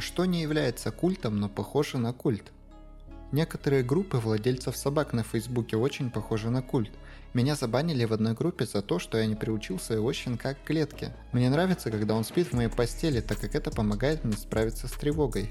что не является культом, но похоже на культ. Некоторые группы владельцев собак на Фейсбуке очень похожи на культ. Меня забанили в одной группе за то, что я не приучил своего щенка к клетке. Мне нравится, когда он спит в моей постели, так как это помогает мне справиться с тревогой.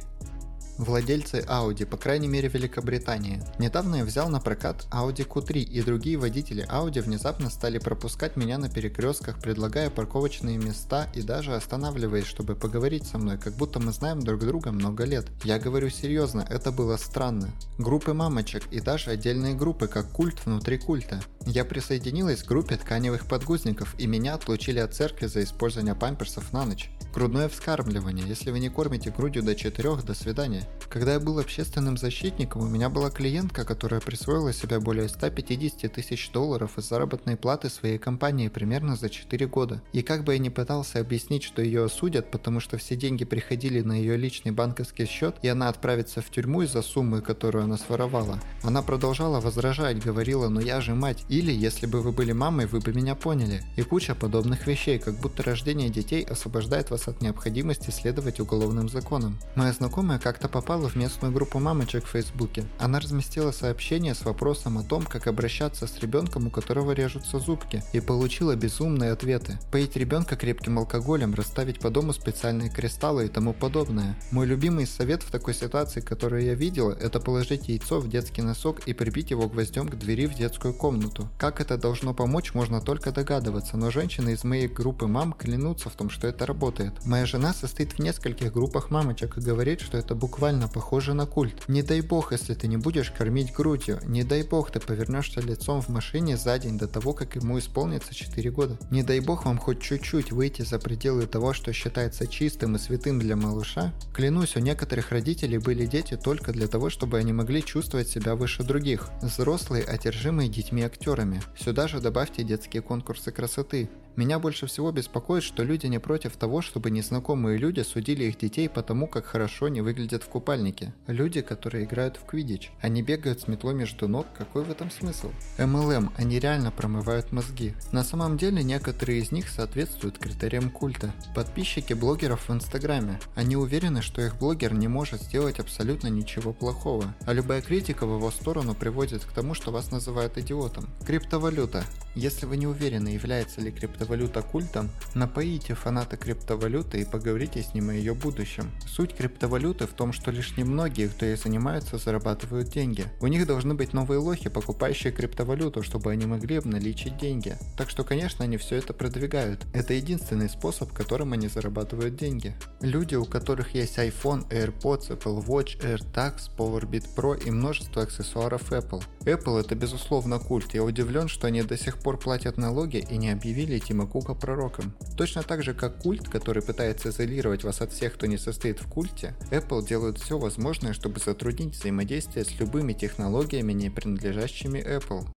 Владельцы Audi, по крайней мере в Великобритании. Недавно я взял на прокат Audi Q3, и другие водители Audi внезапно стали пропускать меня на перекрестках, предлагая парковочные места и даже останавливаясь, чтобы поговорить со мной, как будто мы знаем друг друга много лет. Я говорю серьезно, это было странно. Группы мамочек и даже отдельные группы, как культ внутри культа. Я присоединилась к группе тканевых подгузников, и меня отлучили от церкви за использование памперсов на ночь. Грудное вскармливание. Если вы не кормите грудью до 4, до свидания. Когда я был общественным защитником, у меня была клиентка, которая присвоила себе более $150 тысяч из заработной платы своей компании примерно за 4 года. И как бы я ни пытался объяснить, что ее осудят, потому что все деньги приходили на ее личный банковский счет, и она отправится в тюрьму из-за суммы, которую она своровала, она продолжала возражать, говорила: «Ну я же мать», или «Если бы вы были мамой, вы бы меня поняли». И куча подобных вещей, как будто рождение детей освобождает вас от необходимости следовать уголовным законам. Моя знакомая как-то попала в местную группу мамочек в Фейсбуке. Она разместила сообщение с вопросом о том, как обращаться с ребенком, у которого режутся зубки, и получила безумные ответы. Поить ребенка крепким алкоголем, расставить по дому специальные кристаллы и тому подобное. Мой любимый совет в такой ситуации, которую я видела, это положить яйцо в детский носок и прибить его гвоздем к двери в детскую комнату. Как это должно помочь, можно только догадываться, но женщины из моей группы мам клянутся в том, что это работает. Моя жена состоит в нескольких группах мамочек и говорит, что это буквально похоже на культ. Не дай бог, если ты не будешь кормить грудью. Не дай бог, ты повернешься лицом в машине за день до того, как ему исполнится 4 года. Не дай бог вам хоть чуть-чуть выйти за пределы того, что считается чистым и святым для малыша. Клянусь, у некоторых родителей были дети только для того, чтобы они могли чувствовать себя выше других. Взрослые, одержимые детьми актерами. Сюда же добавьте детские конкурсы красоты. Меня больше всего беспокоит, что люди не против того, чтобы незнакомые люди судили их детей по тому, как хорошо они выглядят в купальнике. Люди, которые играют в квиддич. Они бегают с метлой между ног, какой в этом смысл? MLM, они реально промывают мозги. На самом деле, некоторые из них соответствуют критериям культа. Подписчики блогеров в Инстаграме. Они уверены, что их блогер не может сделать абсолютно ничего плохого. А любая критика в его сторону приводит к тому, что вас называют идиотом. Криптовалюта. Если вы не уверены, является ли криптовалюта культом, напоите фаната криптовалюты и поговорите с ним о ее будущем. Суть криптовалюты в том, что лишь немногие, кто ей занимаются, зарабатывают деньги. У них должны быть новые лохи, покупающие криптовалюту, чтобы они могли обналичить деньги. Так что, конечно, они все это продвигают. Это единственный способ, которым они зарабатывают деньги. Люди, у которых есть iPhone, AirPods, Apple Watch, AirTags, Powerbeats Pro и множество аксессуаров Apple. Apple — это безусловно культ, я удивлен, что они до сих пор платят налоги и не объявили Тима Кука пророком. Точно так же, как культ, который пытается изолировать вас от всех, кто не состоит в культе, Apple делает все возможное, чтобы затруднить взаимодействие с любыми технологиями, не принадлежащими Apple.